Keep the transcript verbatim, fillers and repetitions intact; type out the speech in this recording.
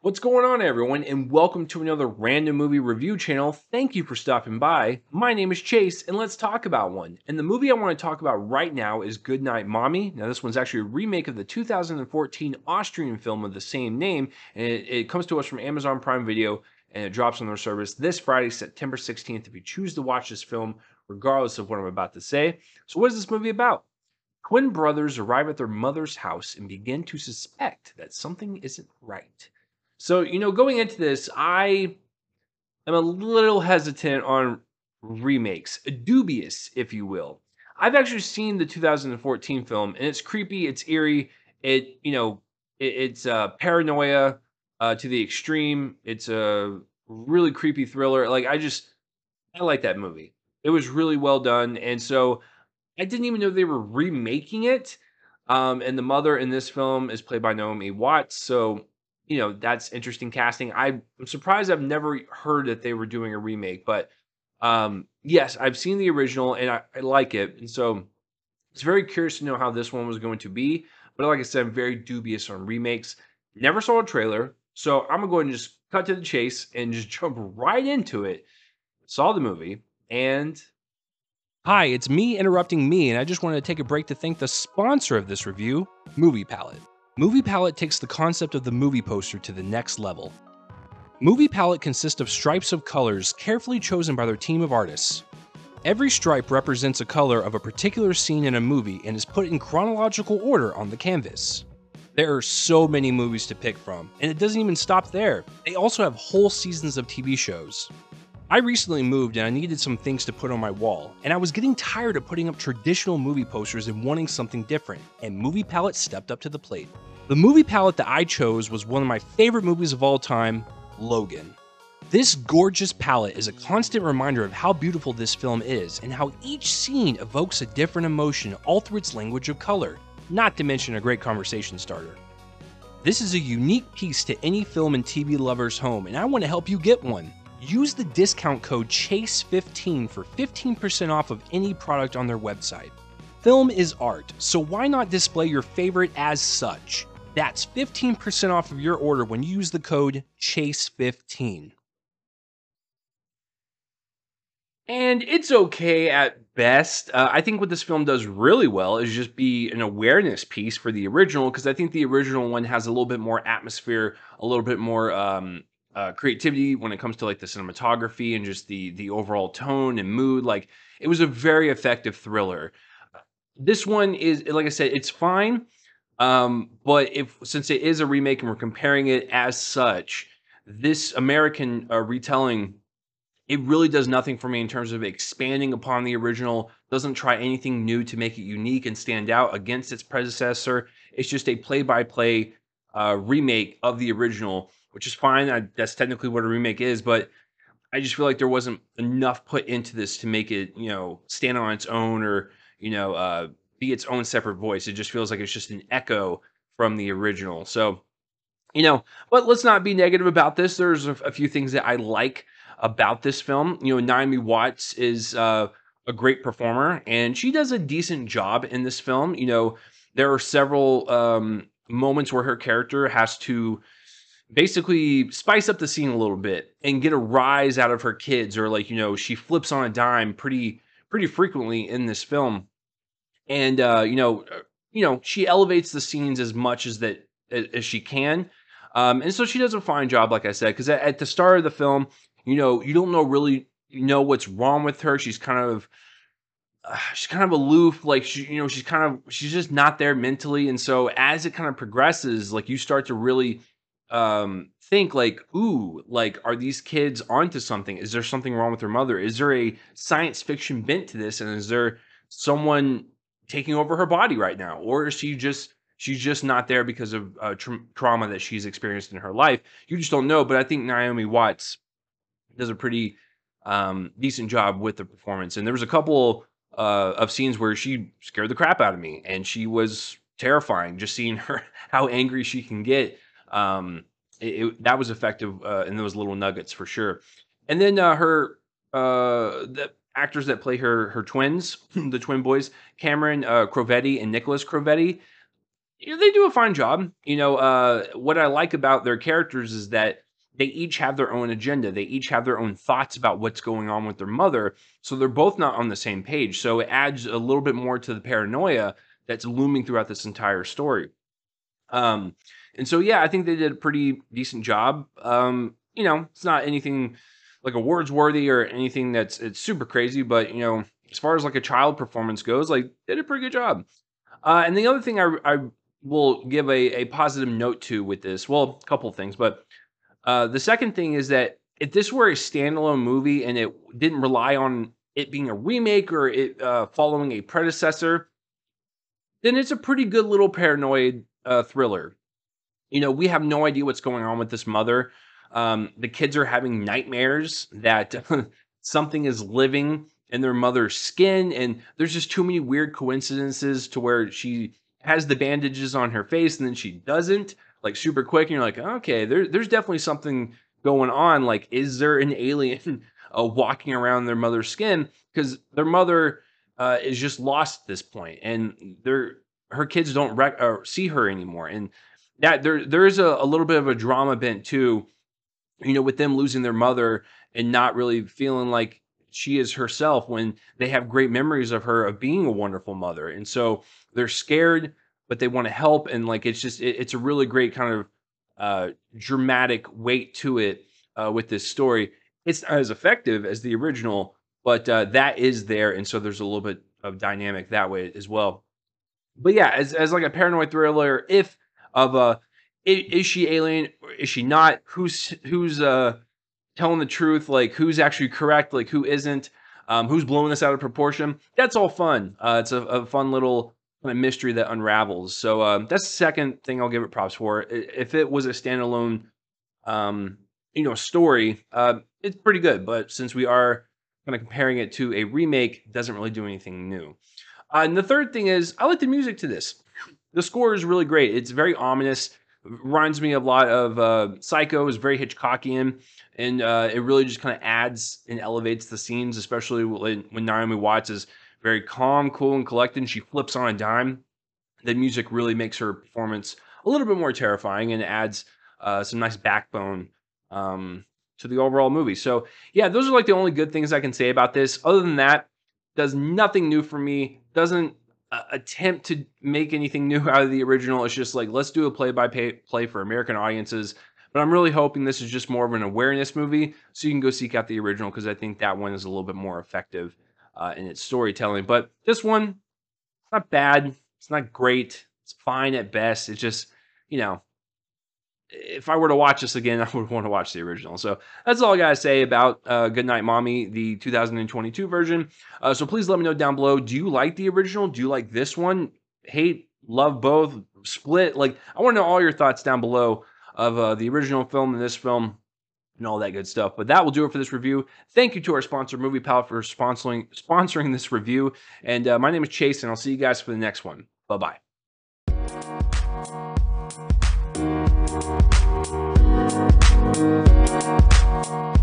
What's going on, everyone, and welcome to another random movie review channel. Thank you for stopping by. My name is Chase, and let's talk about one. And the movie I want to talk about right now is Goodnight Mommy. Now, this one's actually a remake of the two thousand fourteen Austrian film of the same name, and it, it comes to us from Amazon Prime Video, and it drops on their service this Friday, September sixteenth, if you choose to watch this film, regardless of what I'm about to say. So what is this movie about? Twin brothers arrive at their mother's house and begin to suspect that something isn't right. So, you know, going into this, I am a little hesitant on remakes, dubious, if you will. I've actually seen the two thousand fourteen film, and it's creepy, it's eerie, it, you know, it, it's uh, paranoia uh, to the extreme. It's a really creepy thriller. Like, I just, I like that movie. It was really well done, and so I didn't even know they were remaking it. Um, and the mother in this film is played by Naomi Watts, so... you know, that's interesting casting. I'm surprised I've never heard that they were doing a remake, but um, yes, I've seen the original and I, I like it. And so it's very curious to know how this one was going to be. But like I said, I'm very dubious on remakes. Never saw a trailer. So I'm going to go ahead and just cut to the chase and just jump right into it. Saw the movie and... Hi, it's me interrupting me. And I just wanted to take a break to thank the sponsor of this review, Movie Palette. Movie Palette takes the concept of the movie poster to the next level. Movie Palette consists of stripes of colors carefully chosen by their team of artists. Every stripe represents a color of a particular scene in a movie and is put in chronological order on the canvas. There are so many movies to pick from, and it doesn't even stop there. They also have whole seasons of T V shows. I recently moved and I needed some things to put on my wall, and I was getting tired of putting up traditional movie posters and wanting something different, and Movie Palette stepped up to the plate. The movie palette that I chose was one of my favorite movies of all time, Logan. This gorgeous palette is a constant reminder of how beautiful this film is and how each scene evokes a different emotion all through its language of color, not to mention a great conversation starter. This is a unique piece to any film and T V lover's home, and I want to help you get one. Use the discount code Chase fifteen for fifteen percent off of any product on their website. Film is art, so why not display your favorite as such? That's fifteen percent off of your order when you use the code Chase fifteen. And it's okay at best. Uh, I think what this film does really well is just be an awareness piece for the original, because I think the original one has a little bit more atmosphere, a little bit more um, uh, creativity when it comes to like the cinematography and just the, the overall tone and mood. Like, it was a very effective thriller. This one is, like I said, it's fine. Um, but if since it is a remake and we're comparing it as such, this American uh, retelling, it really does nothing for me in terms of expanding upon the original, doesn't try anything new to make it unique and stand out against its predecessor. It's just a play-by-play uh, remake of the original, which is fine. I, that's technically what a remake is, but I just feel like there wasn't enough put into this to make it, you know, stand on its own or, you know, uh, be its own separate voice. It just feels like it's just an echo from the original. So, you know, but let's not be negative about this. There's a, a few things that I like about this film. You know, Naomi Watts is uh, a great performer, and she does a decent job in this film. You know, there are several um, moments where her character has to basically spice up the scene a little bit and get a rise out of her kids, or like, you know, she flips on a dime pretty, pretty frequently in this film. And, uh, you know, you know, she elevates the scenes as much as that as she can. Um, and so she does a fine job, like I said, because at, at the start of the film, you know, you don't know really, you know, what's wrong with her. She's kind of, uh, she's kind of aloof. Like, she, you know, she's kind of, she's just not there mentally. And so as it kind of progresses, like, you start to really um, think like, ooh, like, are these kids onto something? Is there something wrong with their mother? Is there a science fiction bent to this? And is there someone taking over her body right now, or is she just she's just not there because of uh, tra trauma that she's experienced in her life? You just don't know. But I think Naomi Watts does a pretty um, decent job with the performance. And there was a couple uh, of scenes where she scared the crap out of me, and she was terrifying. Just seeing her, how angry she can get, um, it, it, that was effective uh, in those little nuggets for sure. And then uh, her uh, the, actors that play her her twins, the twin boys, Cameron uh, Crovetti and Nicholas Crovetti, you know, they do a fine job. You know, uh, what I like about their characters is that they each have their own agenda. They each have their own thoughts about what's going on with their mother. So they're both not on the same page. So it adds a little bit more to the paranoia that's looming throughout this entire story. Um, and so, yeah, I think they did a pretty decent job. Um, you know, it's not anything like awards worthy or anything that's it's super crazy, but, you know, as far as like a child performance goes, like they did a pretty good job. Uh, and the other thing I, I will give a, a positive note to with this, well, a couple of things, but uh, the second thing is that if this were a standalone movie and it didn't rely on it being a remake or it uh, following a predecessor, then it's a pretty good little paranoid uh, thriller. You know, we have no idea what's going on with this mother. Um, the kids are having nightmares that something is living in their mother's skin. And there's just too many weird coincidences to where she has the bandages on her face and then she doesn't, like, super quick. And you're like, okay, there, there's definitely something going on. Like, is there an alien uh, walking around their mother's skin? Because their mother uh, is just lost at this point, and they're, her kids don't rec or see her anymore. And that there, there is a, a little bit of a drama bent too, you know, with them losing their mother and not really feeling like she is herself when they have great memories of her, of being a wonderful mother. And so they're scared, but they want to help. And like, it's just, it, it's a really great kind of uh, dramatic weight to it uh, with this story. It's not as effective as the original, but uh, that is there. And so there's a little bit of dynamic that way as well. But yeah, as, as like a paranoid thriller, if of a, is she alien? Is she not? Who's, who's uh, telling the truth? Like, who's actually correct? Like, who isn't? Um, who's blowing this out of proportion? That's all fun. Uh, it's a, a fun little kind of mystery that unravels. So um, that's the second thing I'll give it props for. If it was a standalone, um, you know, story, uh, it's pretty good. But since we are kind of comparing it to a remake, it doesn't really do anything new. Uh, and the third thing is, I like the music to this. The score is really great. It's very ominous. Reminds me a lot of uh, Psycho. Is very Hitchcockian, and uh, it really just kind of adds and elevates the scenes, especially when, when Naomi Watts is very calm, cool, and collected, and she flips on a dime. The music really makes her performance a little bit more terrifying and adds uh, some nice backbone um, to the overall movie. So yeah, those are like the only good things I can say about this. Other than that, does nothing new for me. Doesn't attempt to make anything new out of the original. It's just like, let's do a play-by-play for American audiences. But I'm really hoping this is just more of an awareness movie, so you can go seek out the original, because I think that one is a little bit more effective uh, in its storytelling. But this one, it's not bad. It's not great. It's fine at best. It's just, you know, if I were to watch this again, I would want to watch the original. So that's all I got to say about uh, Goodnight Mommy, the two thousand twenty-two version. Uh, so please let me know down below. Do you like the original? Do you like this one? Hate, love both, split? Like, I want to know all your thoughts down below of uh, the original film and this film and all that good stuff. But that will do it for this review. Thank you to our sponsor, Movie Palette, for sponsoring, sponsoring this review. And uh, my name is Chase, and I'll see you guys for the next one. Bye-bye. We'll be right back.